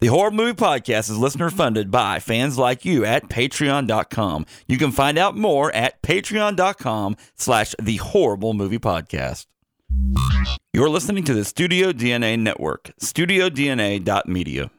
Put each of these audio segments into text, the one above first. The Horrible Movie Podcast is listener-funded by fans like you at Patreon.com. You can find out more at Patreon.com/The Horrible Movie Podcast. You're listening to the Studio DNA Network, StudioDNA.media.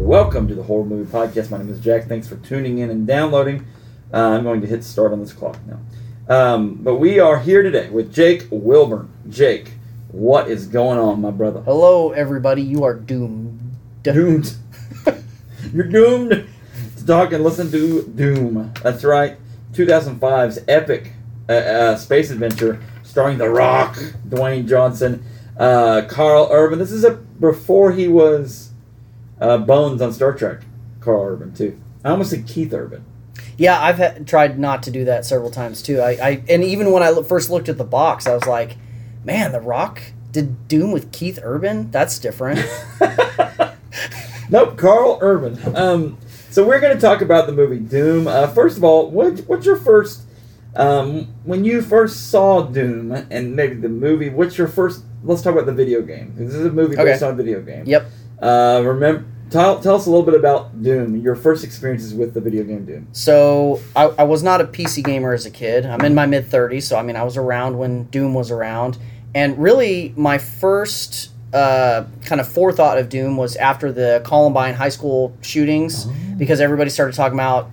Welcome to the Horrible Movie Podcast. My name is Jack. Thanks for tuning in and downloading. I'm going to hit start on this clock now. But we are here today with Jake Wilburn. Jake, what is going on, my brother? Hello, everybody. You are doomed. Doomed. You're doomed to talk and listen to Doom. That's right. 2005's epic space adventure starring The Rock, Dwayne Johnson, Karl Urban. This is before he was... Bones on Star Trek, Karl Urban, too. I almost said Keith Urban. Yeah, I've tried not to do that several times, too. And even when I first looked at the box, I was like, man, The Rock did Doom with Keith Urban? That's different. Nope, Karl Urban. So we're going to talk about the movie Doom. First of all, what's your first... when you first saw Doom, and maybe the movie, what's your first... Let's talk about the video game. This is a movie based on a video game. Yep. Tell us a little bit about Doom, your first experiences with the video game Doom. So, I was not a PC gamer as a kid. I'm in my mid-30s, so I mean, I was around when Doom was around. And really, my first kind of forethought of Doom was after the Columbine high school shootings, because everybody started talking about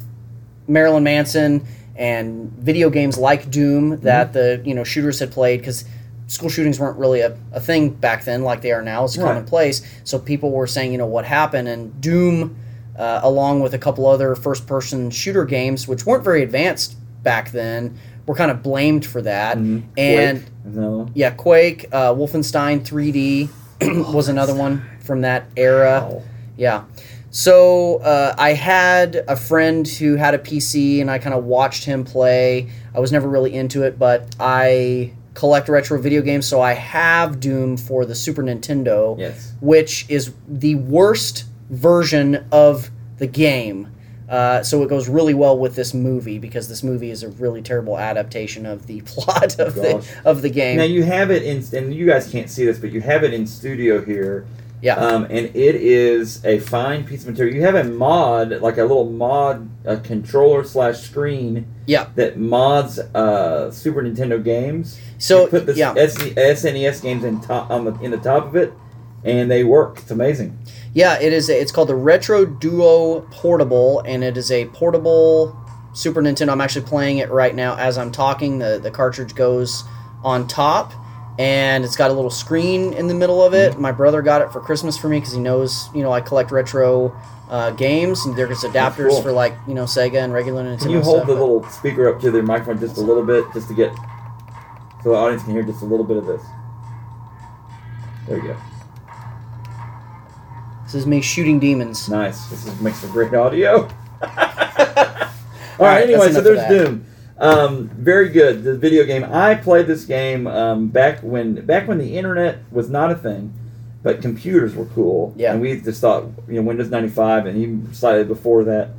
Marilyn Manson and video games like Doom that the shooters had played, because... School shootings weren't really a thing back then like they are now. It's commonplace. So people were saying, what happened? And Doom, along with a couple other first-person shooter games, which weren't very advanced back then, were kind of blamed for that. Mm-hmm. And Quake. No. Yeah, Quake, Wolfenstein 3D was another one from that era. Wow. Yeah. So I had a friend who had a PC, and I kind of watched him play. I was never really into it, but I... collect retro video games, so I have Doom for the Super Nintendo, which is the worst version of the game. So it goes really well with this movie, because this movie is a really terrible adaptation of the plot of the game. Now you have it in, and you guys can't see this, but you have it in studio here. Yeah. And it is a fine piece of material. You have a mod, like a little mod, a controller/screen that mods Super Nintendo games. So you put the SNES games in the top of it, and they work. It's amazing. Yeah, it is. It's called the Retro Duo Portable, and it is a portable Super Nintendo. I'm actually playing it right now as I'm talking. The cartridge goes on top. And it's got a little screen in the middle of it. My brother got it for Christmas for me because he knows, I collect retro games. And there's adapters for Sega and regular Nintendo. Can you hold the little speaker up to the microphone just a little bit, just to get so the audience can hear just a little bit of this? There you go. This is me shooting demons. Nice. This makes for great audio. All right. Anyway, so there's Doom. Very good. The video game. I played this game back when the internet was not a thing, but computers were cool. Yeah. And we just thought, Windows 95, and even slightly before that,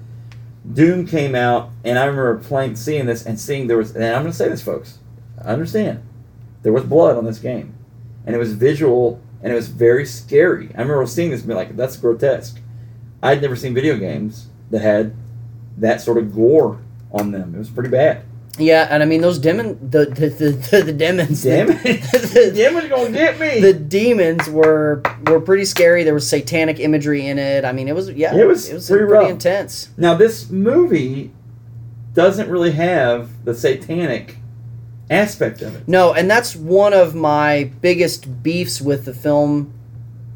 Doom came out, and I remember seeing this, and seeing there was. And I'm going to say this, folks. I understand. There was blood on this game, and it was visual, and it was very scary. I remember seeing this and being like, "That's grotesque." I'd never seen video games that had that sort of gore on them. It was pretty bad. Yeah, and I mean those demons gonna get me. The demons were pretty scary. There was satanic imagery in it. I mean, it was pretty rough. Intense. Now this movie doesn't really have the satanic aspect of it. No, and that's one of my biggest beefs with the film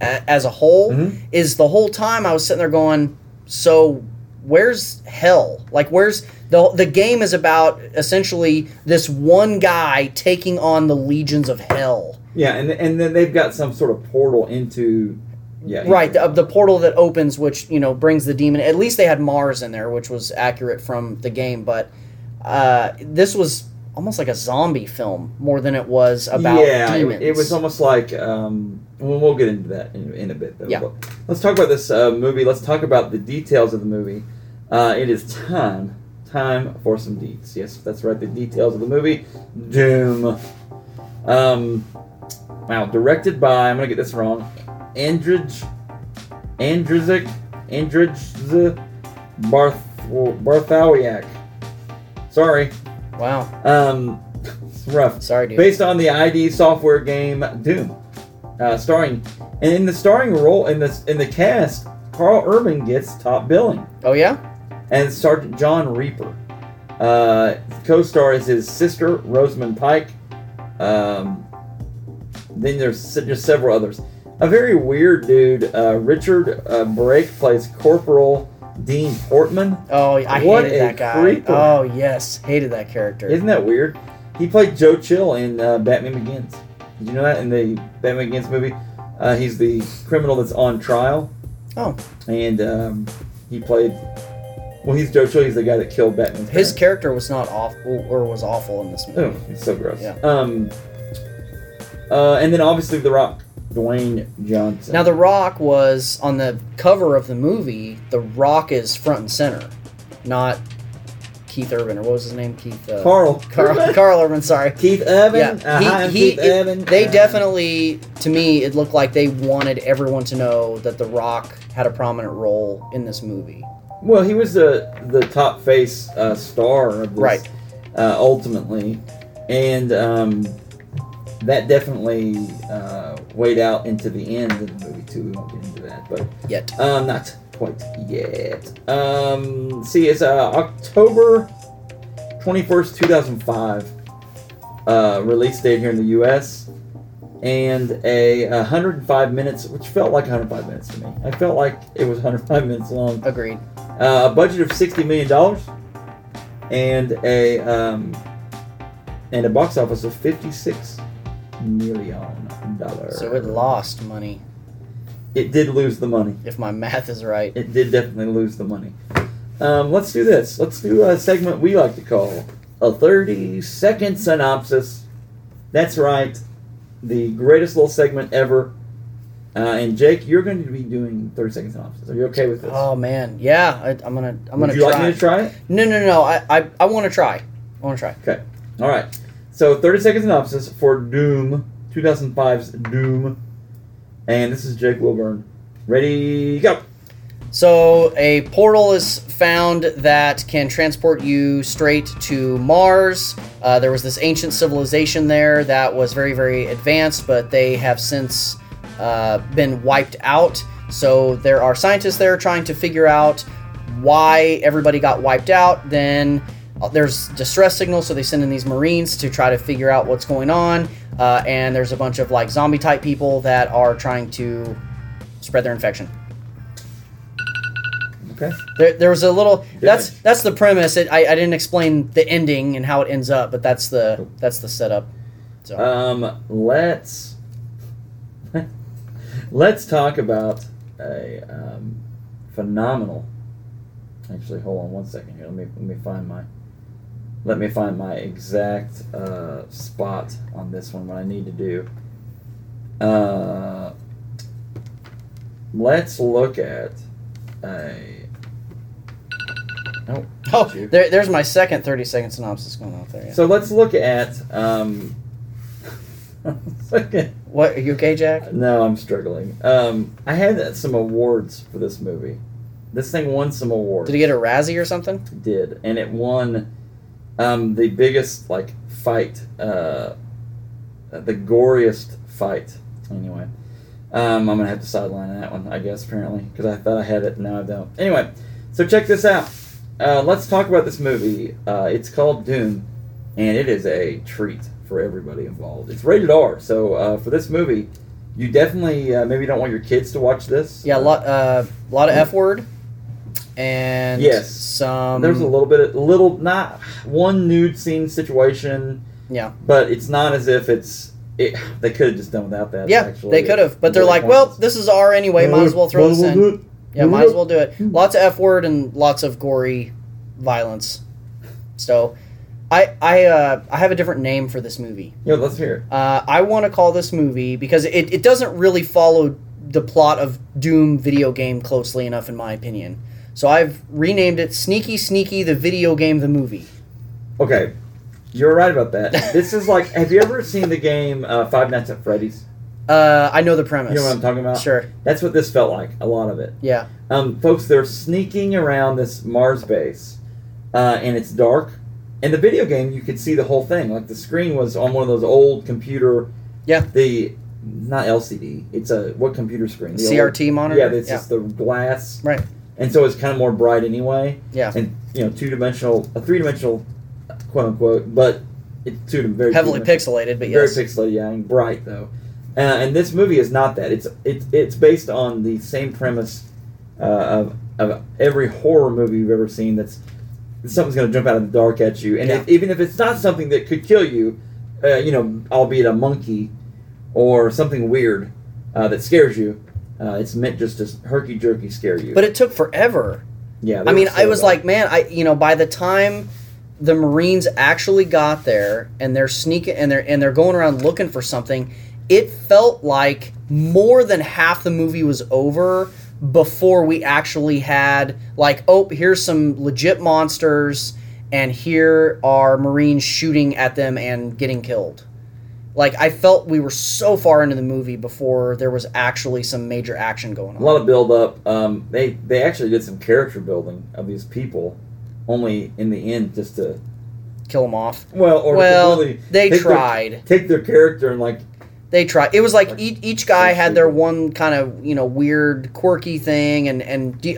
as a whole. Mm-hmm. Is the whole time I was sitting there going, so where's hell? Like, where's the game is about essentially this one guy taking on the legions of hell. Yeah, and then they've got some sort of portal into right, the portal that opens, which, you know, brings the demon. At least they had Mars in there, which was accurate from the game, but this was almost like a zombie film more than it was about demons. It was almost like we'll get into that in a bit, though. Yeah. Let's talk about this movie. Let's talk about the details of the movie. It is time for some deets. Yes, that's right, the details of the movie. Doom. Wow, directed by, I'm going to get this wrong, Andrzej Bartkowiak. Sorry. Wow. It's rough. Sorry, dude. Based on the ID Software game Doom. Starring, and in the starring role in the cast, Karl Urban gets top billing. Oh yeah? And Sergeant John Reaper. Co-star is his sister, Rosamund Pike. Then there's several others. A very weird dude, Richard Brake plays Corporal Dean Portman. Oh, I hated that guy. Creeper. Oh, yes. Hated that character. Isn't that weird? He played Joe Chill in Batman Begins. Did you know that? In the Batman Begins movie, he's the criminal that's on trial. Oh. And he played... Well, he's Joe Chill. He's the guy that killed Batman. His character was not awful, or was awful in this movie. Oh, it's so gross. Yeah. And then, obviously, The Rock. Dwayne Johnson. Now, The Rock was, on the cover of the movie, The Rock is front and center, not Keith Urban, or what was his name? Karl Urban, sorry. Keith Urban? Yeah. Keith Urban. They definitely, to me, it looked like they wanted everyone to know that The Rock had a prominent role in this movie. Well, he was the top face star of this, right. Ultimately. And, that definitely weighed out into the end of the movie, too. We won't get into that, but... Yet. Not quite yet. It's October 21st, 2005. Release date here in the U.S. And 105 minutes, which felt like 105 minutes to me. I felt like it was 105 minutes long. Agreed. A budget of $60 million. And a box office of $56 million. So it lost money. It did lose the money. If my math is right. It did definitely lose the money. Let's do this. Let's do a segment we like to call a 30-second synopsis. That's right. The greatest little segment ever. And Jake, you're going to be doing 30-second synopsis. Are you okay with this? Oh, man. Yeah. I'm gonna try. Would you like me to try it? No. I want to try. Okay. All right. So, 30-second synopsis for Doom, 2005's Doom, and this is Jake Wilburn. Ready, go! So, a portal is found that can transport you straight to Mars. There was this ancient civilization there that was very, very advanced, but they have since been wiped out. So, there are scientists there trying to figure out why everybody got wiped out, then... There's distress signals, so they send in these Marines to try to figure out what's going on. And there's a bunch of like zombie-type people that are trying to spread their infection. Okay. There was a little. That's the premise. I didn't explain the ending and how it ends up, but that's the setup. So. Let's talk about a phenomenal. Actually, hold on one second here. Let me find my. Let me find my exact spot on this one, what I need to do. Let's look at a... Oh, there's my second 30-second synopsis going out there. Yeah. So let's look at... What, are you okay, Jack? No, I'm struggling. I had some awards for this movie. This thing won some awards. Did it get a Razzie or something? It did. And it won the biggest, like, fight, the goriest fight. Anyway, I'm going to have to sideline that one, I guess, apparently, because I thought I had it, now I don't. Anyway, so check this out. Let's talk about this movie. It's called Doom, and it is a treat for everybody involved. It's rated R, so for this movie, you definitely maybe don't want your kids to watch this. Yeah, a lot of F-word. And yes, some... There's a little, not one nude scene situation. Yeah. But it's not as if it's... They could have just done without that. Yeah, actually. They could have. But they're like, well, this is R anyway. Might as well throw this in. Yeah, might as well do it. Lots of F-word and lots of gory violence. So, I have a different name for this movie. Yeah, let's hear it. I want to call this movie, because it doesn't really follow the plot of Doom video game closely enough, in my opinion. So I've renamed it Sneaky Sneaky the Video Game the Movie. Okay. You're right about that. This is like, have you ever seen the game Five Nights at Freddy's? I know the premise. You know what I'm talking about? Sure. That's what this felt like, a lot of it. Yeah. Folks, they're sneaking around this Mars base, and it's dark. In the video game, you could see the whole thing. Like, the screen was on one of those old computer... Yeah. Not LCD. It's a... What computer screen? The CRT old monitor? Yeah, it's just the glass. Right. And so it's kind of more bright anyway. Yeah. And, you know, three-dimensional... "Quote unquote," but it's very heavily pixelated, but yes, very pixelated, yeah, and bright though. And this movie is not that. It's based on the same premise of every horror movie you've ever seen. That's something's going to jump out of the dark at you, and even if it's not something that could kill you, albeit a monkey or something weird that scares you, it's meant just to herky jerky scare you. But it took forever. Yeah, I mean, I was like, man, by the time the Marines actually got there, and they're sneaking, and they're going around looking for something, it felt like more than half the movie was over before we actually had, like, oh, here's some legit monsters, and here are Marines shooting at them and getting killed. Like, I felt we were so far into the movie before there was actually some major action going on. A lot of build-up. They actually did some character building of these people, only in the end just to kill them off. They tried to take their character and like... They tried. It was like each guy had their one kind of, weird, quirky thing. And you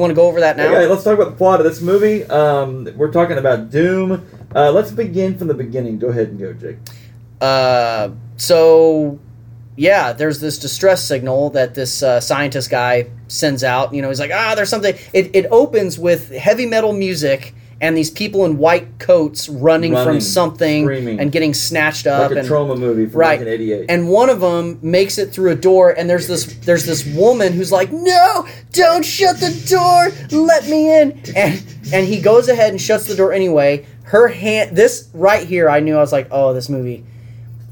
want to go over that now? Okay, let's talk about the plot of this movie. We're talking about Doom. Let's begin from the beginning. Go ahead and go, Jake. So, there's this distress signal that this scientist guy sends out. He's like, there's something. It opens with heavy metal music and these people in white coats running from something, screaming, and getting snatched up. Like a trauma movie from 1988. And one of them makes it through a door, and there's this woman who's like, "No, don't shut the door. Let me in." And he goes ahead and shuts the door anyway. Her hand, this right here, I knew, I was like, "Oh, this movie."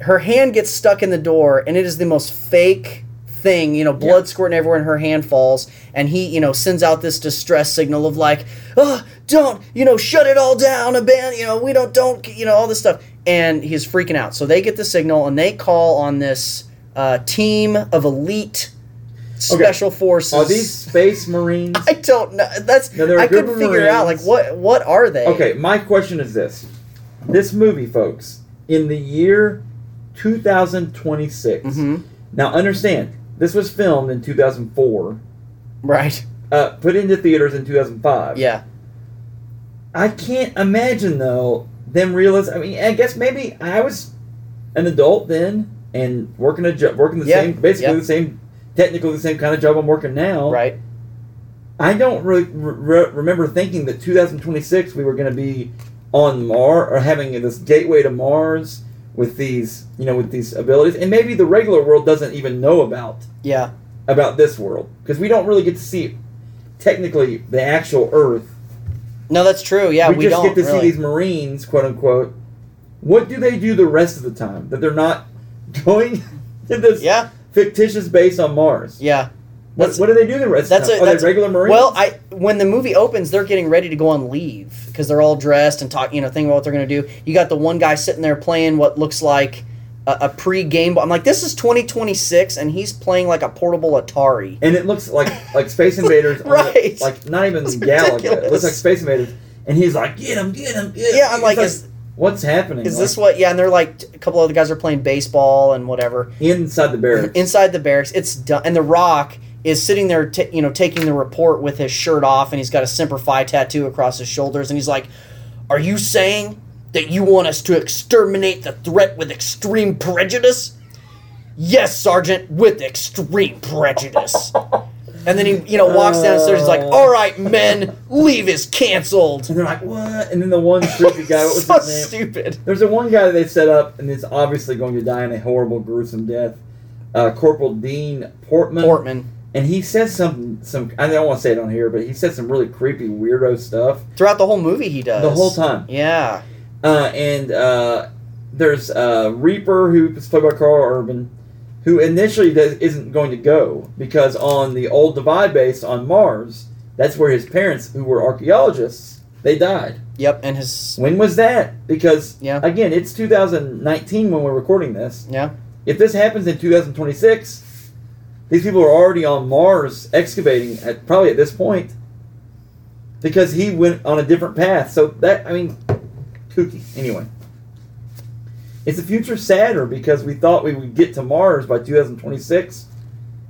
Her hand gets stuck in the door, and it is the most fake thing, blood squirting everywhere, and her hand falls, and he, sends out this distress signal of like, "Oh, don't, shut it all down, abandon, we don't, all this stuff," and he's freaking out. So they get the signal, and they call on this team of elite special forces. Are these space Marines? I don't know. I couldn't figure out, like, what are they? Okay, my question is this. This movie, folks, in the year 2026. Mm-hmm. Now, understand, this was filmed in 2004. Right. Put into theaters in 2005. Yeah. I can't imagine, though, them realizing... I mean, I guess maybe I was an adult then and working a job, technically the same kind of job I'm working now. Right. I don't really remember thinking that 2026 we were going to be on Mars or having this gateway to Mars with these, with these abilities, and maybe the regular world doesn't even know about this world, because we don't really get to see technically the actual Earth. No, that's true. Yeah, we don't get to see these Marines, quote unquote. What do they do the rest of the time that they're not going to this fictitious base on Mars? Yeah. What do they do the rest of the time? Are they regular Marines? Well, when the movie opens, they're getting ready to go on leave because they're all dressed and thinking about what they're going to do. You got the one guy sitting there playing what looks like a pre-Game Boy. I'm like, this is 2026, and he's playing like a portable Atari. And it looks like Space Invaders. Right. Like, not even Galaga. It looks like Space Invaders. And he's like, get him. Yeah, I'm like, what's happening? Is this what? Yeah, and they're like, a couple other guys are playing baseball and whatever. Inside the barracks. It's done. And The Rock is sitting there, taking the report with his shirt off, and he's got a Semper Fi tattoo across his shoulders, and he's like, are you saying that you want us to exterminate the threat with extreme prejudice? Yes, Sergeant, with extreme prejudice. And then he, walks downstairs. He's like, "All right, men, leave is canceled." And they're like, "What?" And then the one stupid guy, what was so his name? Stupid. There's the one guy that they set up, and is obviously going to die in a horrible, gruesome death. Corporal Dean Portman. And he says some. I don't want to say it on here, but he said some really creepy, weirdo stuff throughout the whole movie. He does the whole time. Yeah. And there's Reaper, who's played by Karl Urban, who initially isn't going to go, because on the old Divide base on Mars, that's where his parents, who were archaeologists, they died. Yep, and his... When was that? Because, again, it's 2019 when we're recording this. Yeah. If this happens in 2026, these people are already on Mars excavating, probably at this point, because he went on a different path. So that, kooky. Anyway. Is the future sadder because we thought we would get to Mars by 2026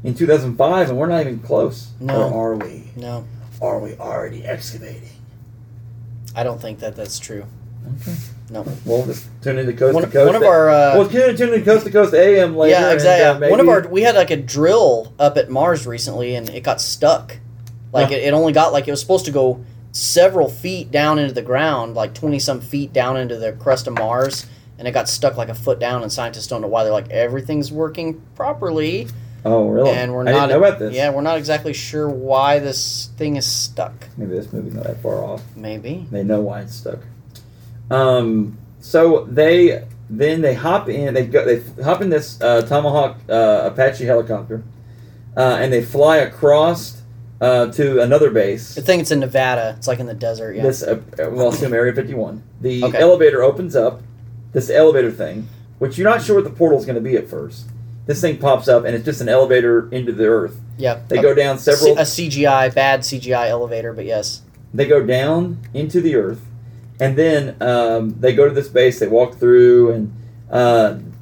in 2005, and we're not even close? No. Or are we? No. Are we already excavating? I don't think that's true. Okay. No. We'll just tune into Coast to Coast. One of our... we'll tune into Coast to Coast AM later. Yeah, exactly. And, one of our... We had, a drill up at Mars recently, and it got stuck. It only got, it was supposed to go several feet down into the ground, 20-some feet down into the crust of Mars, and it got stuck a foot down, and scientists don't know why. They're like, everything's working properly. Oh, really? And we're not, I didn't know about this. Yeah, we're not exactly sure why this thing is stuck. Maybe this movie's not that far off. Maybe. They know why it's stuck. So they hop in. They hop in this Tomahawk Apache helicopter, and they fly across to another base. I think it's in Nevada. It's in the desert. Yeah. This assume Area 51. The elevator opens up. This elevator thing, which you're not sure what the portal's going to be at first. This thing pops up, and it's just an elevator into the earth. Yeah. They go down several... A CGI, bad CGI elevator, but yes. They go down into the earth, and then they go to this base, they walk through, and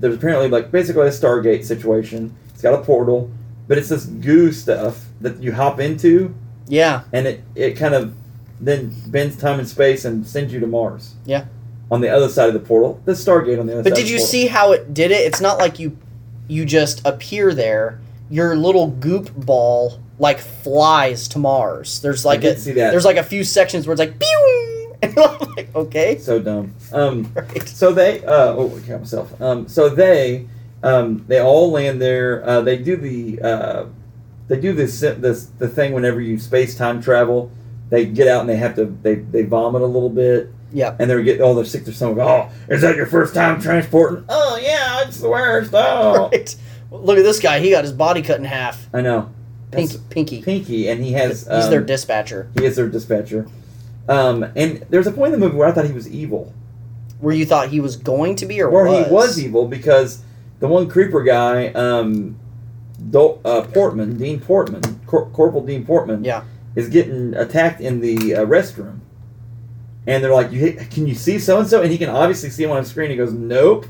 there's apparently, basically a Stargate situation. It's got a portal, but it's this goo stuff that you hop into. Yeah. And it kind of then bends time and space and sends you to Mars. Yeah. On the other side of the portal, the Stargate on the other side. But did you see how it did it? It's not like you just appear there. Your little goop ball flies to Mars. There's there's a few sections where it's pew, and I'm like, okay. So dumb. Right. So they I got myself. So they all land there. They do the thing whenever you space time travel. They get out and they have to they vomit a little bit. Yeah, and they're getting all their sick. Or someone go, "Oh, is that your first time transporting?" "Oh yeah, it's the worst." Oh, right. Well, look at this guy. He got his body cut in half. I know. Pinky, and he has. He's their dispatcher. He is their dispatcher. And there's a point in the movie where I thought he was evil. Where you thought he was going to be, or where he was evil because the one creeper guy, Corporal Dean Portman, is getting attacked in the restroom. And they're like, "Can you see so-and-so?" And he can obviously see him on the screen. He goes, "Nope."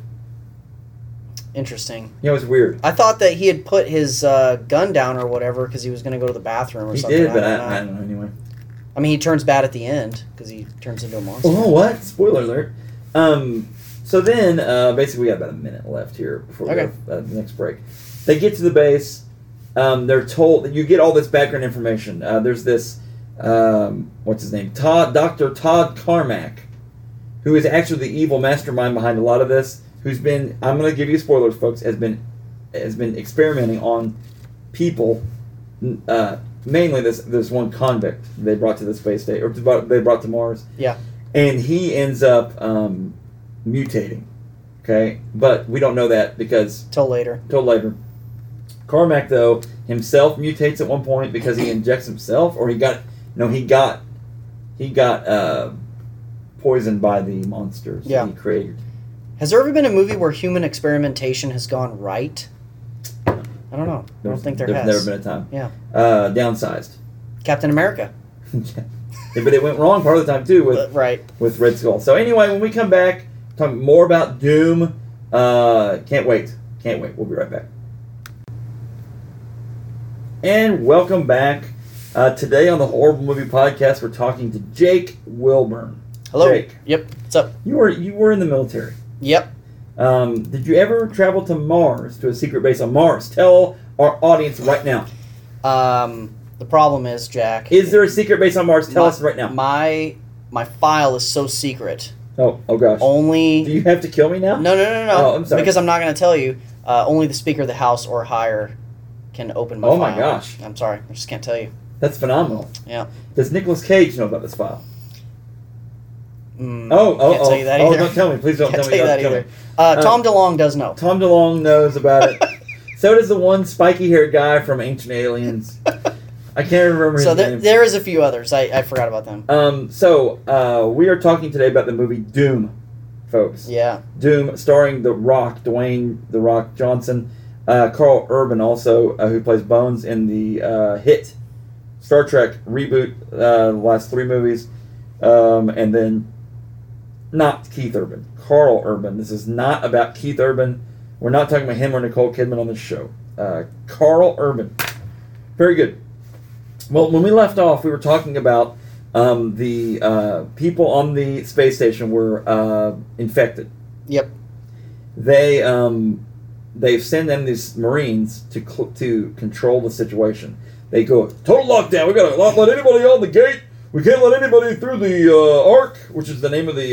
Interesting. Yeah, it was weird. I thought that he had put his gun down or whatever because he was going to go to the bathroom or something. He did, but I don't know anyway. He turns bad at the end because he turns into a monster. Oh, what? Spoiler alert. So then, basically, we got about a minute left here before we go to the next break. They get to the base. They're told... You get all this background information. There's this... what's his name? Dr. Todd Carmack, who is actually the evil mastermind behind a lot of this, who's been, I'm going to give you spoilers, folks, has been experimenting on people, mainly this one convict they brought to the space station, or they brought to Mars. Yeah. And he ends up mutating, okay? But we don't know that because... Till later. Carmack, though, himself mutates at one point because he injects himself, or he got... No, he got poisoned by the monsters that he created. Has there ever been a movie where human experimentation has gone right? I don't know. I don't think there has. There's never been a time. Yeah. Downsized. Captain America. Yeah. But it went wrong part of the time, too, with Red Skull. So anyway, when we come back, talk more about Doom. Can't wait. Can't wait. We'll be right back. And welcome back. Today on the Horrible Movie Podcast, we're talking to Jake Wilburn. Hello. Jake. Yep. What's up? You were in the military. Yep. Did you ever travel to Mars, to a secret base on Mars? Tell our audience right now. The problem is, Jack... Is there a secret base on Mars? Tell us right now. My file is so secret. Oh gosh. Only... Do you have to kill me now? No. Oh, I'm sorry. Because I'm not going to tell you. Only the Speaker of the House or higher can open my file. Oh my gosh. I'm sorry. I just can't tell you. That's phenomenal. Yeah. Does Nicolas Cage know about this file? Can't tell you that either. Don't tell me. Please don't tell me that either. Tom DeLonge does know. Tom DeLonge knows about it. So does the one spiky-haired guy from Ancient Aliens. I can't remember his name. So there is a few others. I forgot about them. We are talking today about the movie Doom, folks. Yeah. Doom, starring The Rock, Dwayne The Rock Johnson. Karl Urban also, who plays Bones in the hit Star Trek reboot, the last three movies. And then... Not Keith Urban. Karl Urban. This is not about Keith Urban. We're not talking about him or Nicole Kidman on this show. Karl Urban. Very good. Well, when we left off, we were talking about the people on the space station were infected. Yep. They send them these Marines to control the situation. They go, total lockdown. We've got to not let anybody on the gate. We can't let anybody through the Ark, which is the name of the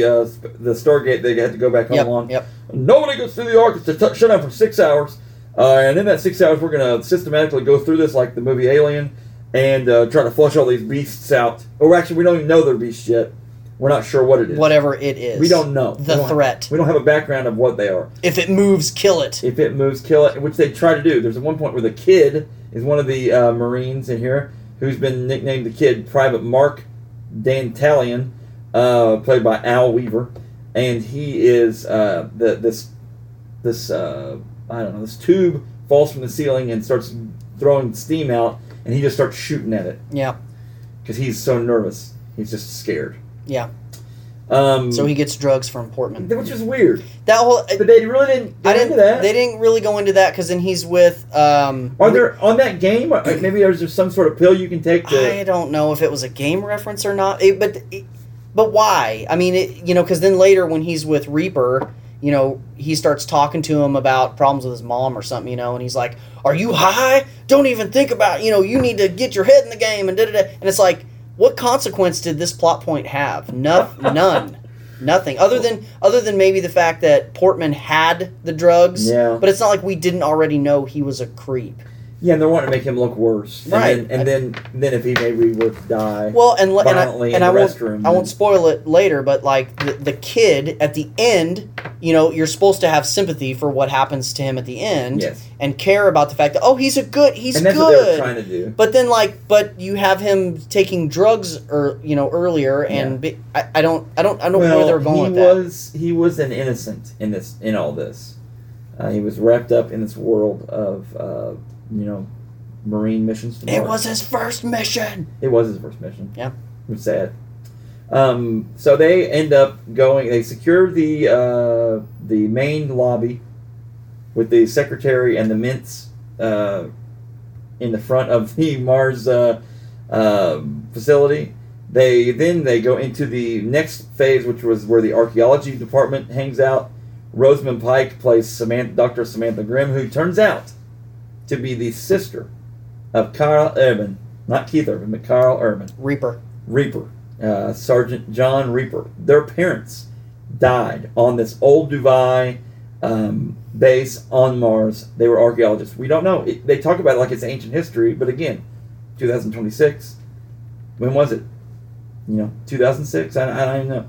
Stargate they had to go back on. Yep. Nobody goes through the Ark. It's a shut down for 6 hours. And in that 6 hours, we're going to systematically go through this like the movie Alien and try to flush all these beasts out. Or actually, we don't even know they're beasts yet. We're not sure what it is. Whatever it is. We don't know. The threat. We don't have a background of what they are. If it moves, kill it. Which they try to do. There's one point where the kid is one of the Marines in here, who's been nicknamed the Kid, Private Mark Dantalian, played by Al Weaver, and he is this tube falls from the ceiling and starts throwing steam out, and he just starts shooting at it. Yeah, because he's so nervous, he's just scared. Yeah. So he gets drugs from Portman, which is weird. But they really didn't go into that. They didn't really go into that because then he's with. Are there on that game? Maybe there's just some sort of pill you can take. I don't know if it was a game reference or not. But why? I mean, because then later when he's with Reaper, he starts talking to him about problems with his mom or something. And he's like, "Are you high? Don't even think about. You need to get your head in the game." And da-da-da. And it's like, what consequence did this plot point have? None. Nothing. Other than maybe the fact that Portman had the drugs. Yeah. But it's not like we didn't already know he was a creep. Yeah, and they wanted to make him look worse. Right. And then if he maybe would die. Well, I won't spoil it later, but like the kid at the end, you're supposed to have sympathy for what happens to him at the end. Yes. And care about the fact that he's good. What they were trying to do. But then but you have him taking drugs earlier and yeah. I don't know where they're going with that. He was an innocent in all this. He was wrapped up in this world of Marine missions. Tomorrow. It was his first mission. Yeah. It was sad. So they end up going. They secure the main lobby with the secretary and the mints in the front of the Mars facility. They go into the next phase, which was where the archaeology department hangs out. Rosamund Pike plays Dr. Samantha Grimm, who turns out to be the sister of Karl Urban. Not Keith Urban, but Karl Urban. Reaper. Sergeant John Reaper. Their parents died on this old Dubai base on Mars. They were archaeologists. We don't know. They talk about it like it's ancient history, but again, 2026. When was it? 2006? I don't even know.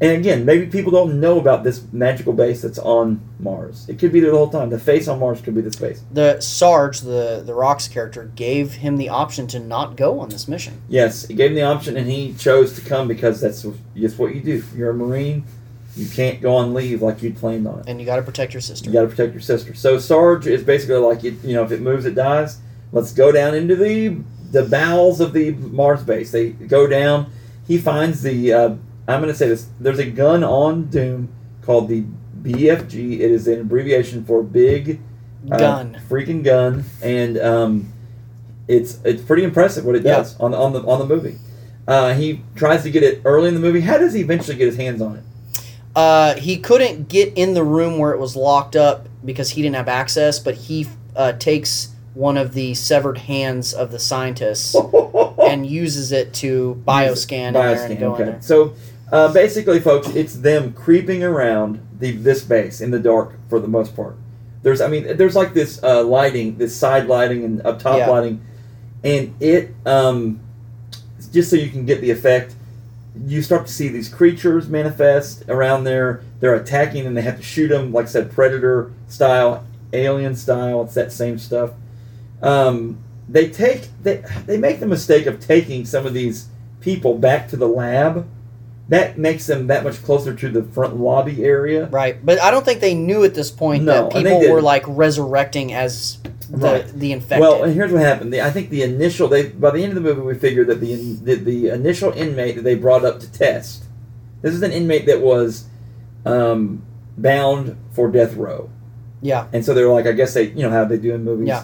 And again, maybe people don't know about this magical base that's on Mars. It could be there the whole time. The face on Mars could be this base. The Sarge, the Rock's character, gave him the option to not go on this mission. Yes, he gave him the option, and he chose to come because that's what you do. You're a Marine. You can't go on leave like you'd planned on it. And you got to protect your sister. So Sarge is basically like, you know, if it moves, it dies. Let's go down into the bowels of the Mars base. They go down. He finds the, I'm going to say this, there's a gun on Doom called the BFG. It is an abbreviation for big gun. Freaking gun. And it's pretty impressive what it does on the movie. He tries to get it early in the movie. How does he eventually get his hands on it? He couldn't get in the room where it was locked up because he didn't have access, but he takes one of the severed hands of the scientists and uses it to bioscan. In there. So basically, folks, it's them creeping around this base in the dark for the most part. There's like this lighting, this side lighting and up top lighting, and it just so you can get the effect. You start to see these creatures manifest around there. They're attacking, and they have to shoot them, like I said, Predator style, Alien style. It's that same stuff. They make the mistake of taking some of these people back to the lab. That makes them that much closer to the front lobby area. Right, but I don't think they knew at this point that people were, like, resurrecting as the infected. Well, and here's what happened. I think the initial... by the end of the movie, we figured that the initial inmate that they brought up to test... This is an inmate that was bound for death row. Yeah. And so they're like, I guess they... You know how they do in movies. Yeah.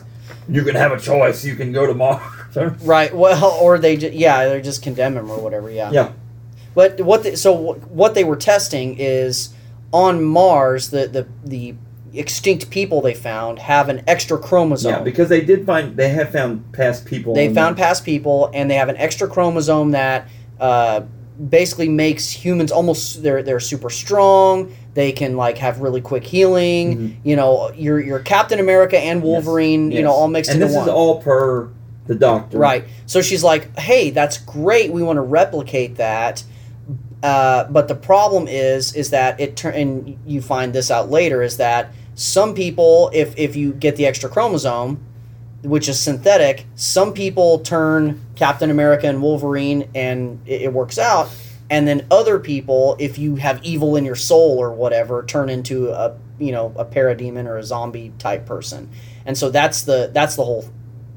You can have a choice. You can go to Mars. Right, well, or they... they're just condemn him or whatever, Yeah. But what they were testing is on Mars the extinct people they found have an extra chromosome. Yeah, because they have found past people. They found past people, and they have an extra chromosome that basically makes humans almost they're super strong. They can have really quick healing. Mm-hmm. You know, your Captain America and Wolverine. Yes. You know, all mixed into one. And this is all per the doctor. Right. So she's like, "Hey, that's great. We want to replicate that." But the problem is that and you find this out later, is that some people, if you get the extra chromosome, which is synthetic, some people turn Captain America and Wolverine, and it works out. And then other people, if you have evil in your soul or whatever, turn into a parademon or a zombie type person. And so that's the whole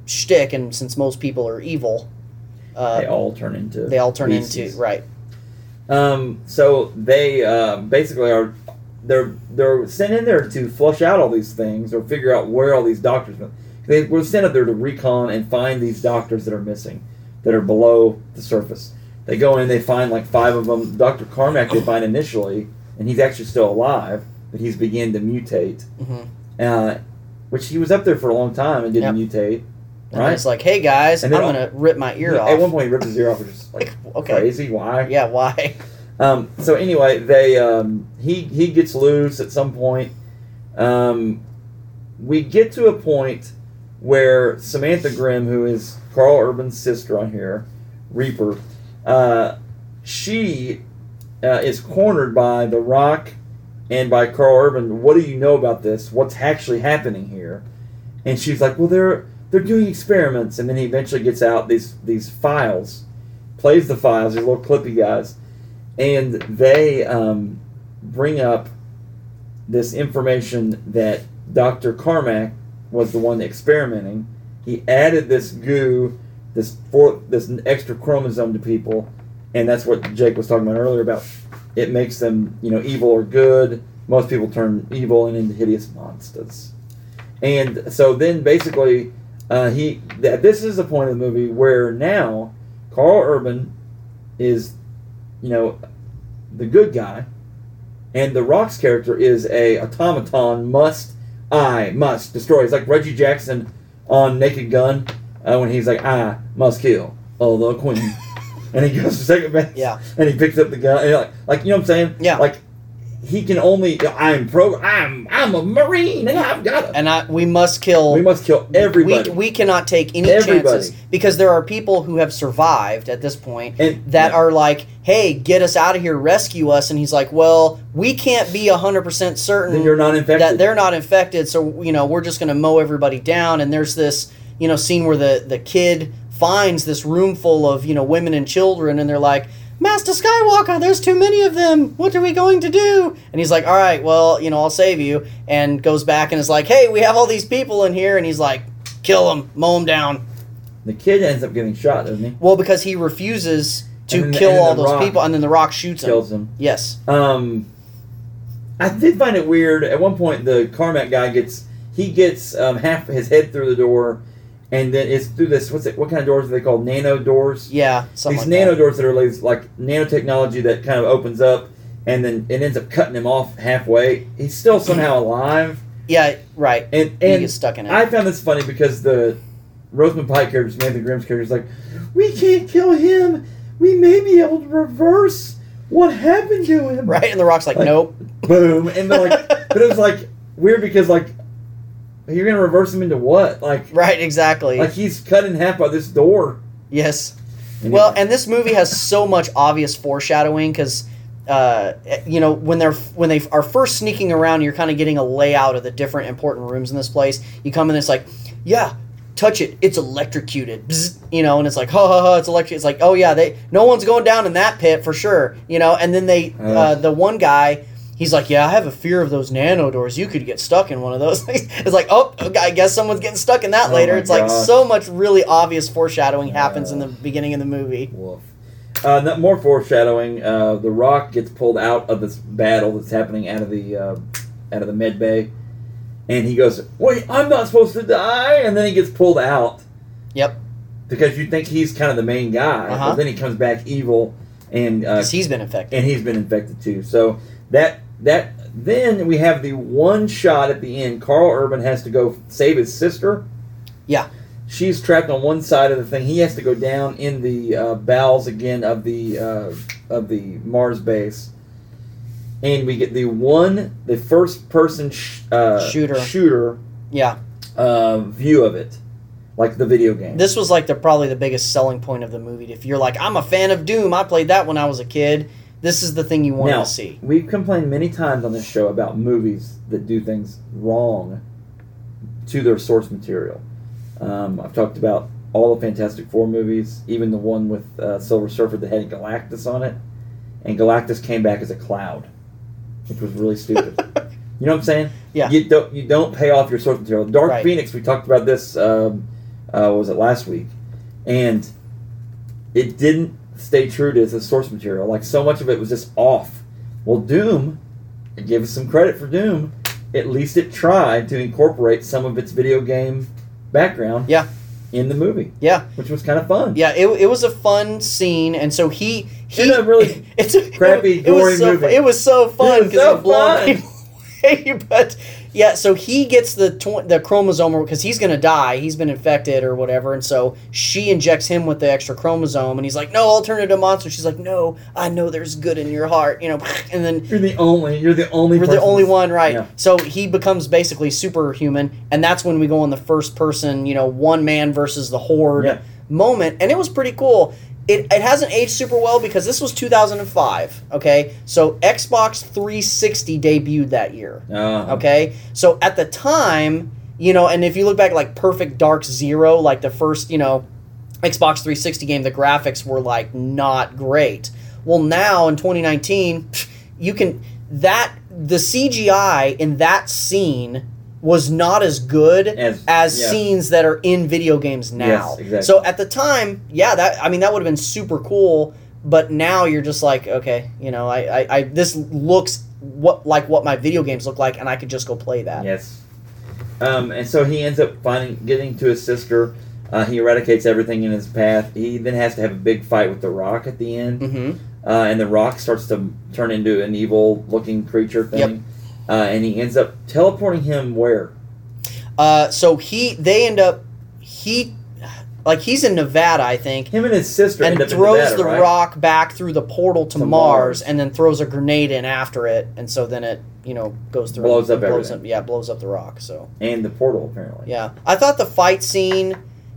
shtick. And since most people are evil, they all turn into right. So they basically are they're sent in there to flush out all these things or figure out where all these doctors went. They were sent up there to recon and find these doctors that are missing, that are below the surface. They go in and they find like five of them. Dr. Carmack they find initially, and he's actually still alive, but he's beginning to mutate, which he was up there for a long time and didn't mutate. Right? And it's like, hey guys, I'm going to rip my ear off. At one point he ripped his ear off, which is crazy. Why? Yeah, why? So anyway, they he gets loose at some point. We get to a point where Samantha Grimm, who is Karl Urban's sister on here, Reaper, she is cornered by The Rock and by Karl Urban. What do you know about this? What's actually happening here? And she's like, well, they're doing experiments, and then he eventually gets out these files, plays the files, these little clippy guys, and they bring up this information that Dr. Carmack was the one experimenting. He added this goo, this extra chromosome to people, and that's what Jake was talking about earlier about it makes them evil or good. Most people turn evil and into hideous monsters. And so then basically... this is the point of the movie where now Karl Urban is, the good guy, and The Rock's character is a automaton. I must destroy. It's like Reggie Jackson on Naked Gun when he's like, I must kill the queen, and he goes to second base, and he picks up the gun, and you know what I'm saying, He can only. I'm a Marine, and I've got it. And we must kill. We must kill everybody. We cannot take any chances because there are people who have survived at this point are like, "Hey, get us out of here, rescue us!" And he's like, "Well, we can't be 100% certain that you're not infected. That they're not infected, so we're just going to mow everybody down." And there's this scene where the kid finds this room full of women and children, and they're like, Master Skywalker, there's too many of them. What are we going to do? And he's like, all right, well, you know, I'll save you. And goes back and is like, hey, we have all these people in here. And he's like, kill them, mow them down. The kid ends up getting shot, doesn't he? Well, because he refuses to kill all those people. And then the Rock shoots him. Kills him. Yes. I did find it weird. At one point, the Carmack guy gets half his head through the door. And then it's through this, what kind of doors are they called? Nano doors? Yeah, something like that. These nano doors that are like nanotechnology that kind of opens up, and then it ends up cutting him off halfway. He's still somehow alive. Yeah, right. And he gets stuck in it. I found this funny because the Rosamund Pike character, Samantha Grimm's character, is like, we can't kill him. We may be able to reverse what happened to him. Right, and the Rock's like nope. Boom. And they're like, but it was like weird because like, you're going to reverse him into what? Like, right, exactly. Like, he's cut in half by this door. Yes. Anyway. Well, and this movie has so much obvious foreshadowing because, you know, when they are first sneaking around, you're kind of getting a layout of the different important rooms in this place. You come in, it's like, yeah, touch it. It's electrocuted. Bzz, you know, and it's like, ha, ha, ha, it's electrocuted. It's like, oh, yeah, no one's going down in that pit for sure. You know, and then the one guy... He's like, yeah, I have a fear of those nano doors. You could get stuck in one of those things. It's like, oh, I guess someone's getting stuck in that later. It's like so much really obvious foreshadowing happens in the beginning of the movie. Woof. More foreshadowing. The Rock gets pulled out of this battle that's happening out of the med bay, and he goes, "Wait, I'm not supposed to die!" And then he gets pulled out. Yep. Because you think he's kind of the main guy, but then he comes back evil, and because he's been infected, and he's been infected too. So that then we have the one shot at the end. Karl Urban has to go save his sister. Yeah, she's trapped on one side of the thing. He has to go down in the bowels again of the Mars base, and we get the first person shooter. Yeah, view of it. Like the video game. This was like probably the biggest selling point of the movie. If you're like, I'm a fan of Doom, I played that when I was a kid. This is the thing you want to see. We've complained many times on this show about movies that do things wrong to their source material. I've talked about all the Fantastic Four movies, even the one with Silver Surfer that had Galactus on it, and Galactus came back as a cloud, which was really stupid. You know what I'm saying? Yeah. You don't pay off your source material. Dark Phoenix, we talked about this, what was it, last week, and it didn't stay true to the source material. Like, so much of it was just off. Well, Doom, it gave us some credit for Doom. At least it tried to incorporate some of its video game background in the movie. Yeah. Which was kind of fun. Yeah, it was a fun scene, and so he a really crappy, gory movie. It was so fun because it blew people away, but... Yeah, so he gets the chromosomal, because he's going to die. He's been infected or whatever, and so she injects him with the extra chromosome, and he's like, no, I'll turn into a monster. She's like, no, I know there's good in your heart, you know, and then... You're the only person. We're the only one, right. Yeah. So he becomes basically superhuman, and that's when we go on the first person, you know, one man versus the horde moment, and it was pretty cool. It hasn't aged super well because this was 2005, okay? So Xbox 360 debuted that year, okay? So at the time, you know, and if you look back like Perfect Dark Zero, like the first, you know, Xbox 360 game, the graphics were like not great. Well, now in 2019, the CGI in that scene was not as good as scenes that are in video games now. Yes, exactly. So at the time, that would have been super cool, but now you're just like, okay, you know, I this looks like what my video games look like, and I could just go play that. Yes. And so he ends up getting to his sister. He eradicates everything in his path. He then has to have a big fight with the Rock at the end, and the Rock starts to turn into an evil-looking creature thing. Yep. And he ends up teleporting him where? He's in Nevada, I think. Him and his sister end up in Nevada, throws the Rock back through the portal to Mars, and then throws a grenade in after it, and so then it, you know, goes through. Blows up the Rock, so. And the portal, apparently. Yeah. I thought the fight scene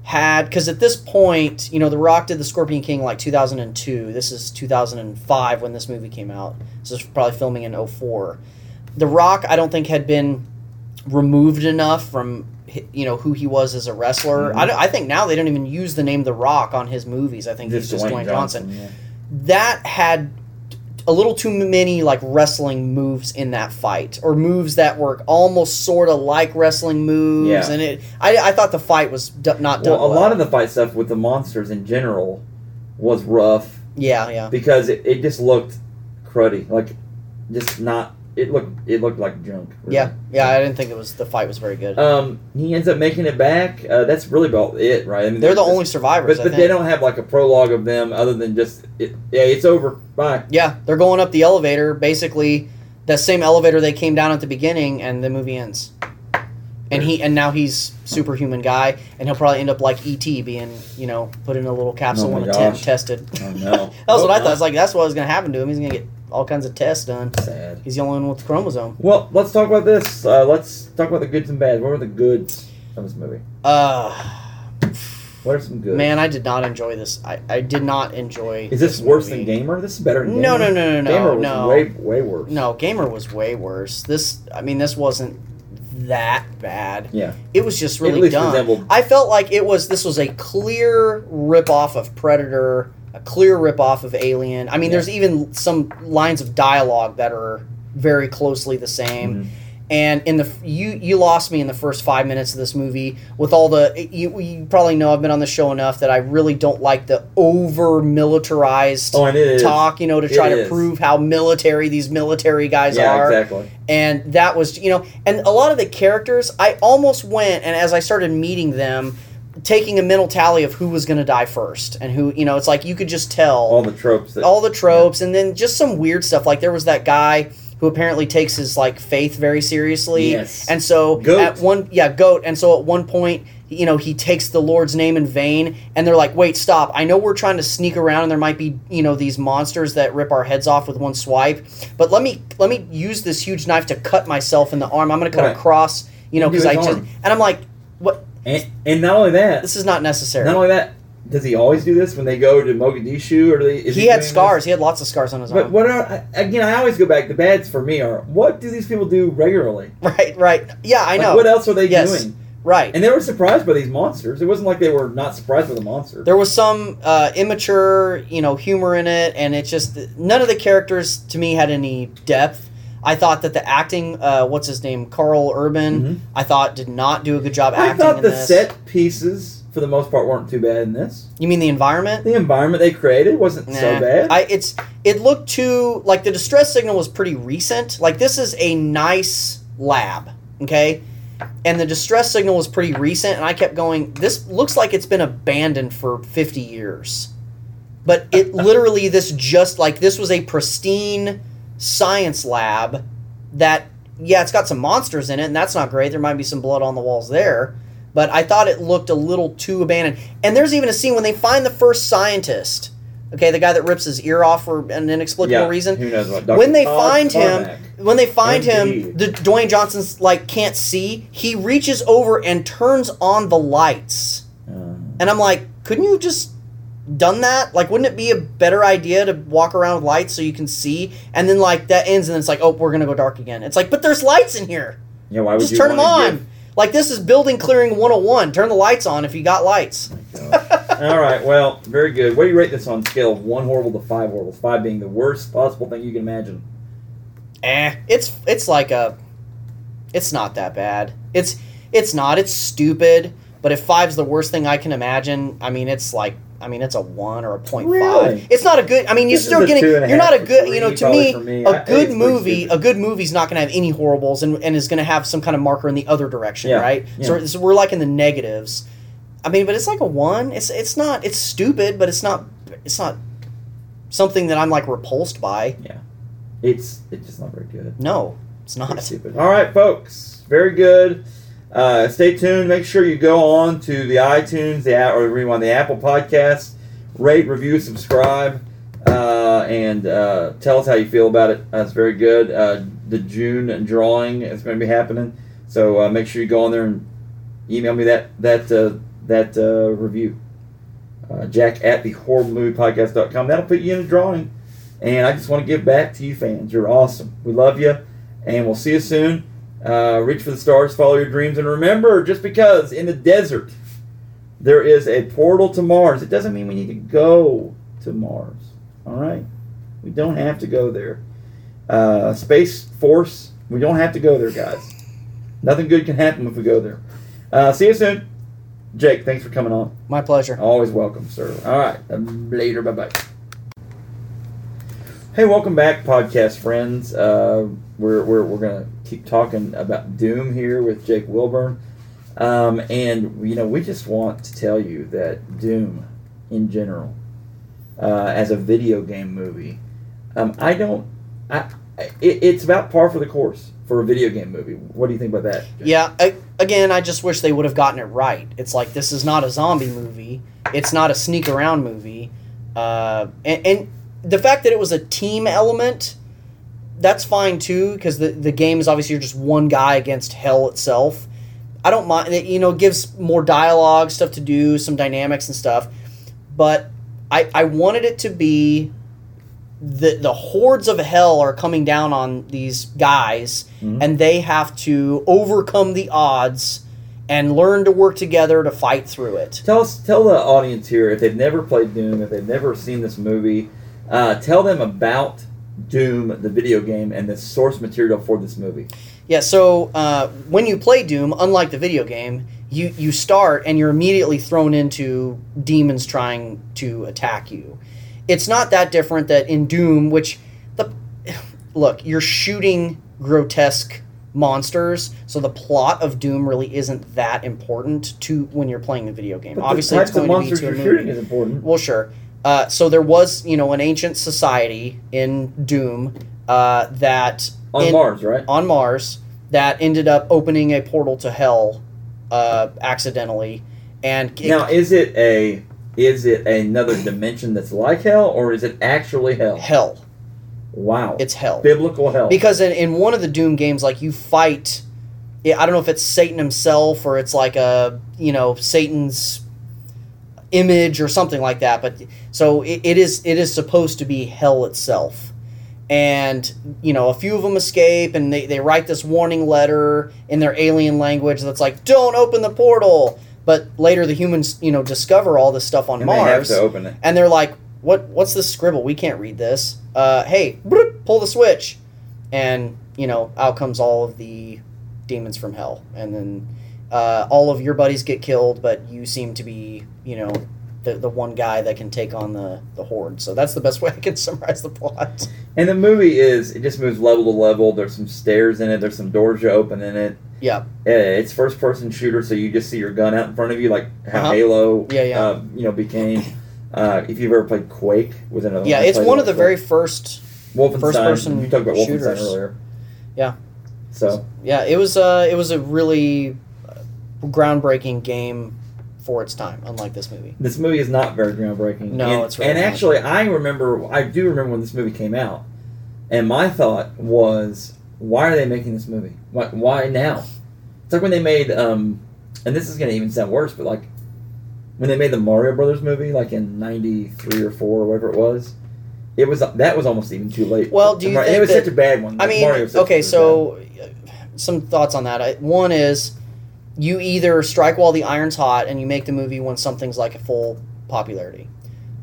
because at this point, you know, the Rock did the Scorpion King like 2002. This is 2005 when this movie came out. So it's probably filming in 2004. The Rock, I don't think, had been removed enough from, you know, who he was as a wrestler. I think now they don't even use the name The Rock on his movies. I think he's just Dwayne Johnson. Yeah. that had a little too many like wrestling moves in that fight, or moves that were almost sort of like wrestling moves, and I thought the fight was not done well. A lot of the fight stuff with the monsters in general was rough. Yeah. Because it just looked cruddy, like just not. It looked like junk. Really. Yeah. I didn't think the fight was very good. He ends up making it back. That's really about it, right? I mean, they're the only survivors. But they don't have like a prologue of them other than just it's over. Bye. Yeah, they're going up the elevator, basically that same elevator they came down at the beginning, and the movie ends. And now he's superhuman guy, and he'll probably end up like E.T., being put in a little capsule in a tent, tested. Oh no, I thought. It's like that's what was going to happen to him. He's going to get all kinds of tests done. Sad. He's the only one with the chromosome. Well, let's talk about this. Let's talk about the goods and bads. What were the goods of this movie? What are some goods? Man, I did not enjoy this. I did not enjoy. Is this worse than Gamer? This is better than Gamer. No. Gamer was way worse. No, Gamer was way worse. This wasn't that bad. Yeah. It was just really dumb. I felt like this was a clear ripoff of Predator. A clear ripoff of Alien. I mean, there's even some lines of dialogue that are very closely the same. Mm-hmm. And in the you lost me in the first 5 minutes of this movie with all the you probably know I've been on the show enough that I really don't like the over militarized talk, to try to prove how military these military guys are. Yeah, exactly. And that was and a lot of the characters I almost went, and as I started meeting them, taking a mental tally of who was going to die first and who, it's like you could just tell all the tropes and then just some weird stuff. Like there was that guy who apparently takes his like faith very seriously. Yes. And so goat. And so at one point, he takes the Lord's name in vain, and they're like, wait, stop. I know we're trying to sneak around and there might be, these monsters that rip our heads off with one swipe, but let me use this huge knife to cut myself in the arm. I'm going to cut across, cause and I'm like, what? And not only that... This is not necessary. Not only that, does he always do this when they go to Mogadishu? He had scars. He had lots of scars on his arm. But I always go back. The bads for me are, what do these people do regularly? Right. Yeah, I know. What else are they doing? Right. And they were surprised by these monsters. It wasn't like they were not surprised by the monsters. There was some immature, humor in it, and it's just... None of the characters, to me, had any depth. I thought that the acting, what's his name, Karl Urban, I thought did not do a good job acting in this. I thought the set pieces, for the most part, weren't too bad in this. You mean the environment? The environment they created wasn't so bad. It looked too... Like, the distress signal was pretty recent. Like, this is a nice lab, okay? And the distress signal was pretty recent, and I kept going, this looks like it's been abandoned for 50 years. But it literally, this was a pristine... science lab that it's got some monsters in it, and that's not great. There might be some blood on the walls there, but I thought it looked a little too abandoned. And there's even a scene when they find the first scientist, the guy that rips his ear off for an inexplicable reason. Who knows what? When they find him, the Dwayne Johnson's like can't see, he reaches over and turns on the lights, and I'm like, couldn't you just done that? Like, wouldn't it be a better idea to walk around with lights so you can see? And then like that ends, and then it's like, oh, we're gonna go dark again. It's like, but there's lights in here. Yeah, why would just you turn them on? Like, this is building clearing 101. Turn the lights on if you got lights. Oh my gosh. All right, well, very good. What do you rate this on a scale of 1 horrible to 5 horribles? 5 being the worst possible thing you can imagine. It's like a, it's not that bad. It's not. It's stupid. But if 5's the worst thing I can imagine, it's a 1 or a 0.5. Really? It's not a good... I mean, you're still getting... You're not a good... to me, a good movie... A good movie's not going to have any horribles and is going to have some kind of marker in the other direction, right? Yeah. So we're like in the negatives. I mean, but it's like a 1. It's not... It's stupid, but it's not something that I'm like repulsed by. Yeah. It's just not very good. No, it's not. It's stupid. All right, folks. Very good. Stay tuned. Make sure you go on to the iTunes, the Apple Podcast. Rate, review, subscribe, and tell us how you feel about it. That's very good. The June drawing is going to be happening, so make sure you go on there and email me that review. Jack at thehorriblemoviepodcast.com. That'll put you in a drawing. And I just want to give back to you fans. You're awesome. We love you, and we'll see you soon. Reach for the stars, follow your dreams, and remember, just because in the desert there is a portal to Mars, it doesn't mean we need to go to Mars. All right. We don't have to go there. Space Force, we don't have to go there, guys. Nothing good can happen if we go there. See you soon. Jake, thanks for coming on. My pleasure. Always welcome, sir. All right. Later. Bye-bye. Hey, welcome back, podcast friends. We're going to keep talking about Doom here with Jake Wilburn. And, you know, we just want to tell you that Doom, in general, as a video game movie, it's about par for the course for a video game movie. What do you think about that, Jake? Yeah, I just wish they would have gotten it right. It's like, this is not a zombie movie. It's not a sneak around movie. And the fact that it was a team element, that's fine too, because the game is obviously you're just one guy against hell itself. I don't mind, you know, it gives more dialogue, stuff to do, some dynamics and stuff. But I wanted it to be the hordes of hell are coming down on these guys, mm-hmm. and they have to overcome the odds and learn to work together to fight through it. Tell the audience here, if they've never played Doom, if they've never seen this movie, tell them about Doom, the video game, and the source material for this movie. Yeah, so when you play Doom, unlike the video game, you start and you're immediately thrown into demons trying to attack you. It's not that different that in Doom, you're shooting grotesque monsters, so the plot of Doom really isn't that important to when you're playing the video game. But obviously, it's going to be to a movie. Shooting is important. Well, sure. So there was, you know, an ancient society in Doom that... On Mars, right? On Mars, that ended up opening a portal to hell accidentally. And now, is it another dimension that's like hell, or is it actually hell? Hell. Wow. It's hell. Biblical hell. Because in one of the Doom games, like, you fight... I don't know if it's Satan himself, or it's like a, you know, Satan's image or something like that. But so it is supposed to be hell itself. And, you know, a few of them escape, and they write this warning letter in their alien language that's like, don't open the portal. But later the humans, you know, discover all this stuff on Mars. They have to open it. And they're like, what's this scribble? We can't read this. Hey, pull the switch. And, you know, out comes all of the demons from hell. And then all of your buddies get killed, but you seem to be, you know... The one guy that can take on the horde. So that's the best way I can summarize the plot. And the movie it just moves level to level. There's some stairs in it. There's some doors you open in it. Yeah. It's first-person shooter, so you just see your gun out in front of you, like how Halo you know, became. If you've ever played Quake, was another one. Yeah, it's one of the very first first-person you talked about shooters. Wolfenstein earlier. Yeah. So. Yeah, it was a really groundbreaking game for its time, unlike this movie. This movie is not very groundbreaking. No, it's really not. And actually, I do remember when this movie came out, and my thought was, why are they making this movie? Why now? It's like when they made, and this is going to even sound worse, but like, when they made the Mario Brothers movie, like in 93 or 4 or whatever it was that was almost even too late. Well, do you think it was such a bad one. I mean, okay, so some thoughts on that. One is, you either strike while the iron's hot and you make the movie when something's like a full popularity,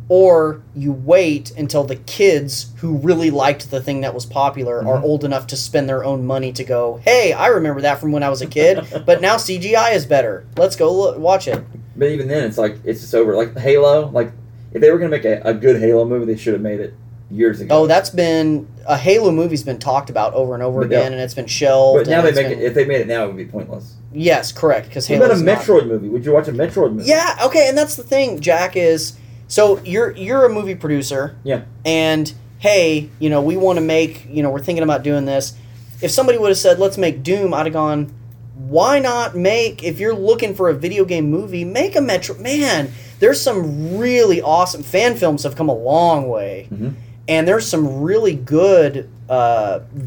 or you wait until the kids who really liked the thing that was popular mm-hmm. are old enough to spend their own money to go, hey, I remember that from when I was a kid, but now CGI is better. Let's go watch it. But even then, it's like, it's just over. Like Halo, like if they were going to make a good Halo movie, they should have made it years ago. Oh, a Halo movie's been talked about over and over again, and it's been shelved. But now if they made it now, it would be pointless. Yes, correct. Because Halo's not. What about a Metroid movie? Would you watch a Metroid movie? Yeah, okay, and that's the thing, Jack, is, so you're a movie producer. Yeah. And, hey, you know, we want to make, you know, we're thinking about doing this. If somebody would have said, let's make Doom, I'd have gone, why not make, if you're looking for a video game movie, make a Metroid. Man, there's some really awesome, fan films have come a long way. Mm-hmm. And there's some really good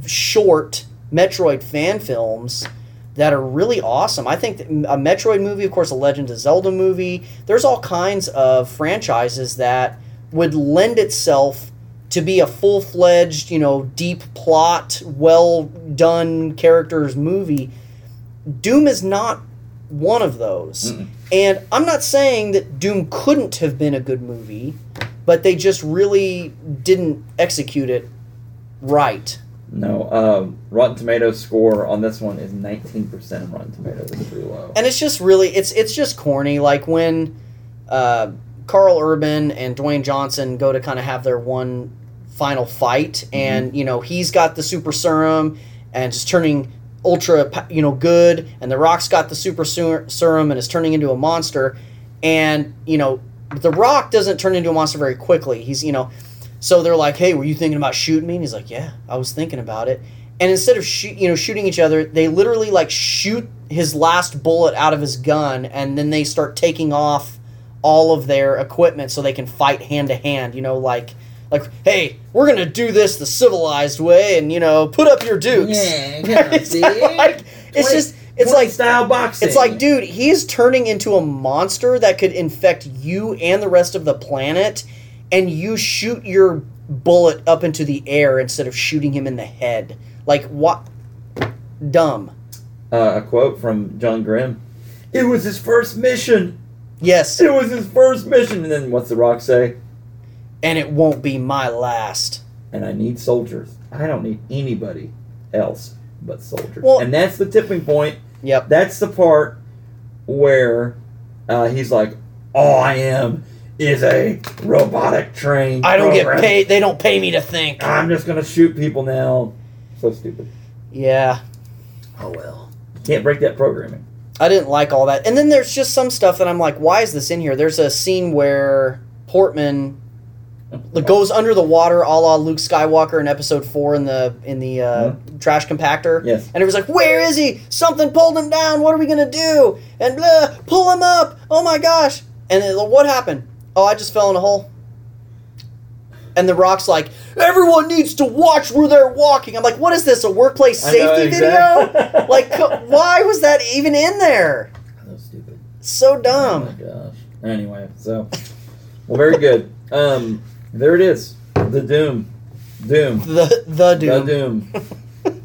short Metroid fan films that are really awesome. I think that a Metroid movie, of course, a Legend of Zelda movie, there's all kinds of franchises that would lend itself to be a full-fledged, you know, deep plot, well-done characters movie. Doom is not one of those. Mm-mm. And I'm not saying that Doom couldn't have been a good movie, but they just really didn't execute it right. No, Rotten Tomatoes score on this one is 19% of Rotten Tomatoes. It's pretty low. And it's just really, it's just corny. Like when Karl Urban and Dwayne Johnson go to kind of have their one final fight, mm-hmm. and, you know, he's got the super serum and just turning ultra, you know, good, and The Rock's got the super serum and is turning into a monster, and, you know, The Rock doesn't turn into a monster very quickly. He's, you know... So they're like, hey, were you thinking about shooting me? And he's like, yeah, I was thinking about it. And instead of shooting each other, they literally like shoot his last bullet out of his gun, and then they start taking off all of their equipment so they can fight hand to hand. You know, like, hey, we're gonna do this the civilized way, and, you know, put up your dukes. Yeah, it's like style boxing. It's like, dude, he's turning into a monster that could infect you and the rest of the planet. And you shoot your bullet up into the air instead of shooting him in the head. Like, what? Dumb. A quote from John Grimm. It was his first mission. Yes. It was his first mission. And then what's The Rock say? And it won't be my last. And I need soldiers. I don't need anybody else but soldiers. Well, and that's the tipping point. Yep. That's the part where he's like, all I am is a robotic train. I don't program. Get paid. They don't pay me to think. I'm just going to shoot people now. So stupid. Yeah. Oh, well. Can't break that programming. I didn't like all that. And then there's just some stuff that I'm like, why is this in here? There's a scene where Portman goes under the water a la Luke Skywalker in Episode 4 in the mm-hmm. trash compactor. Yes. And it was like, where is he? Something pulled him down. What are we going to do? And blah, pull him up. Oh, my gosh. And then, what happened? Oh, I just fell in a hole. And The Rock's like, everyone needs to watch where they're walking. I'm like, what is this, a workplace safety video? Like, why was that even in there? So stupid. So dumb. Oh, my gosh. Anyway, so. Well, very good. There it is. The Doom. Doom. The Doom. The Doom.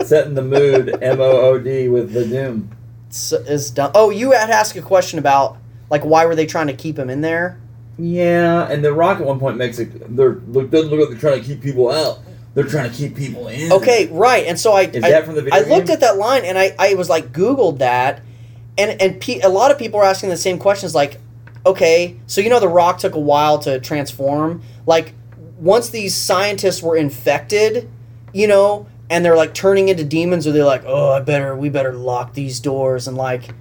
Setting the mood, M-O-O-D, with The Doom. It's dumb. Oh, you had to ask a question about, like, why were they trying to keep him in there? Yeah, and The Rock at one point makes it. Doesn't look like they're trying to keep people out. They're trying to keep people in. Okay, right. And so is that from the video game? Looked at that line and I was like, Googled that, and a lot of people are asking the same questions. Like, okay, so you know The Rock took a while to transform. Like, once these scientists were infected, you know, and they're like turning into demons, or they're like, oh, we better lock these doors and like,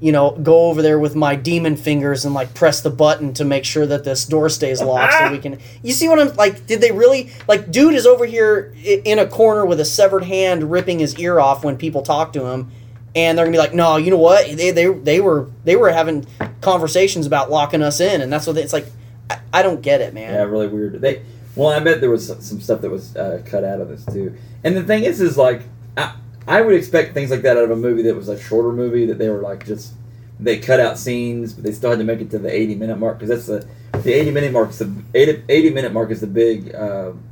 you know, go over there with my demon fingers and, like, press the button to make sure that this door stays locked so we can... You see what I'm... Like, did they really... Like, dude is over here in a corner with a severed hand ripping his ear off when people talk to him, and they're going to be like, no, you know what? They were having conversations about locking us in, and that's what... It's like, I don't get it, man. Yeah, really weird. Well, I bet there was some stuff that was cut out of this, too. And the thing is, like... I would expect things like that out of a movie that was a shorter movie, that they were like just, they cut out scenes, but they still had to make it to the 80-minute mark, because that's the 80-minute mark. The 80-minute mark is the big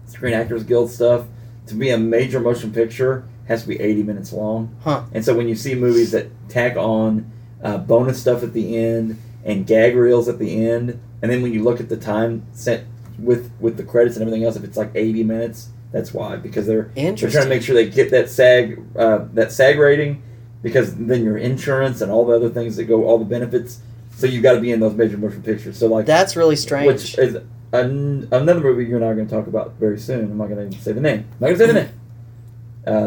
Screen Actors Guild stuff. To be a major motion picture has to be 80 minutes long. Huh. And so when you see movies that tack on bonus stuff at the end and gag reels at the end, and then when you look at the time set with the credits and everything else, if it's like 80 minutes. That's why, because they're trying to make sure they get that SAG rating, because then your insurance and all the other things that go, all the benefits. So you've got to be in those major motion pictures. So like, that's really strange. Which is another movie you and I are going to talk about very soon. I'm not going to say the name. I'm not going to say the name.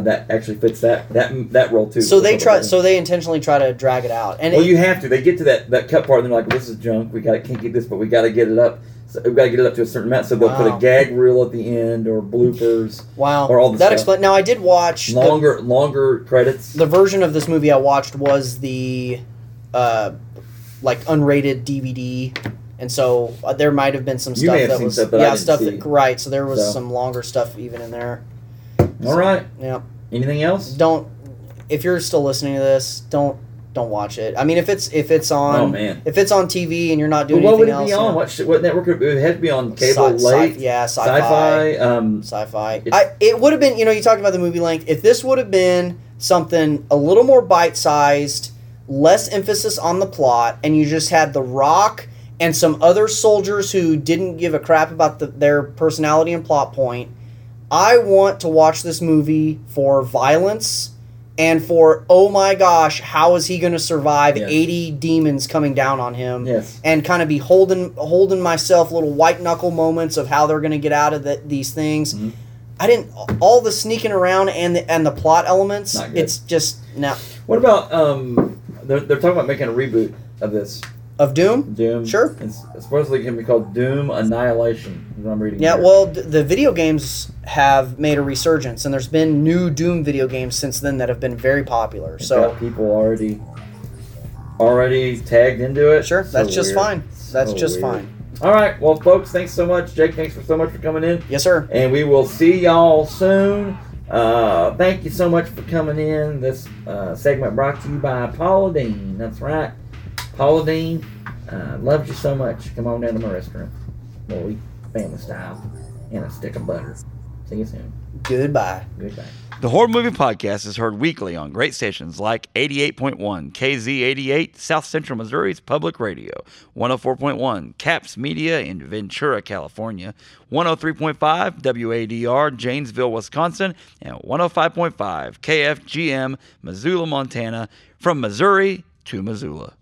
That actually fits that role too. So they try. So they intentionally try to drag it out. And well, you have to. They get to that cut part, and they're like, "This is junk. Can't get this, but we got to get it up." So we've got to get it up to a certain amount, so they'll put a gag reel at the end, or bloopers, or all the stuff. That explains. Now, I did watch... Longer credits. The version of this movie I watched was the, unrated DVD, and so there might have been some stuff that was... Right, so there was some longer stuff even in there. All right. Yeah. Anything else? Don't... If you're still listening to this, don't watch it. I mean, if it's on, if it's on TV and you're not doing anything else. What would it be on? What network? It would have to be on cable. Sci-fi. Sci-fi. It would have been. You know, you talked about the movie length. If this would have been something a little more bite-sized, less emphasis on the plot, and you just had The Rock and some other soldiers who didn't give a crap about their personality and plot point. I want to watch this movie for violence and for, oh my gosh, how is he going to survive 80 demons coming down on him? Yes. And kind of be holding myself little white-knuckle moments of how they're going to get out of these things. Mm-hmm. I didn't... All the sneaking around and the plot elements, it's just... No. What about... they're talking about making a reboot of this. Of Doom? Doom. Sure. It's supposedly going to be called Doom Annihilation. Is what I'm reading here. Well, the video games have made a resurgence, and there's been new Doom video games since then that have been very popular. So got people already tagged into it. Sure, that's just fine. That's just fine. All right, well, folks, thanks so much. Jake, thanks so much for coming in. Yes, sir. And we will see y'all soon. Thank you so much for coming in. This segment brought to you by Paula Dean. That's right. Paula Dean, loved you so much. Come on down to my restaurant. We'll eat family style and a stick of butter. See you soon. Goodbye. Goodbye. The Horror Movie Podcast is heard weekly on great stations like 88.1 KZ88, South Central Missouri's Public Radio, 104.1 Caps Media in Ventura, California, 103.5 WADR, Janesville, Wisconsin, and 105.5 KFGM, Missoula, Montana, from Missouri to Missoula.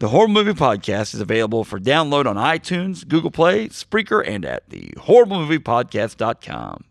The Horror Movie Podcast is available for download on iTunes, Google Play, Spreaker, and at thehorriblemoviepodcast.com.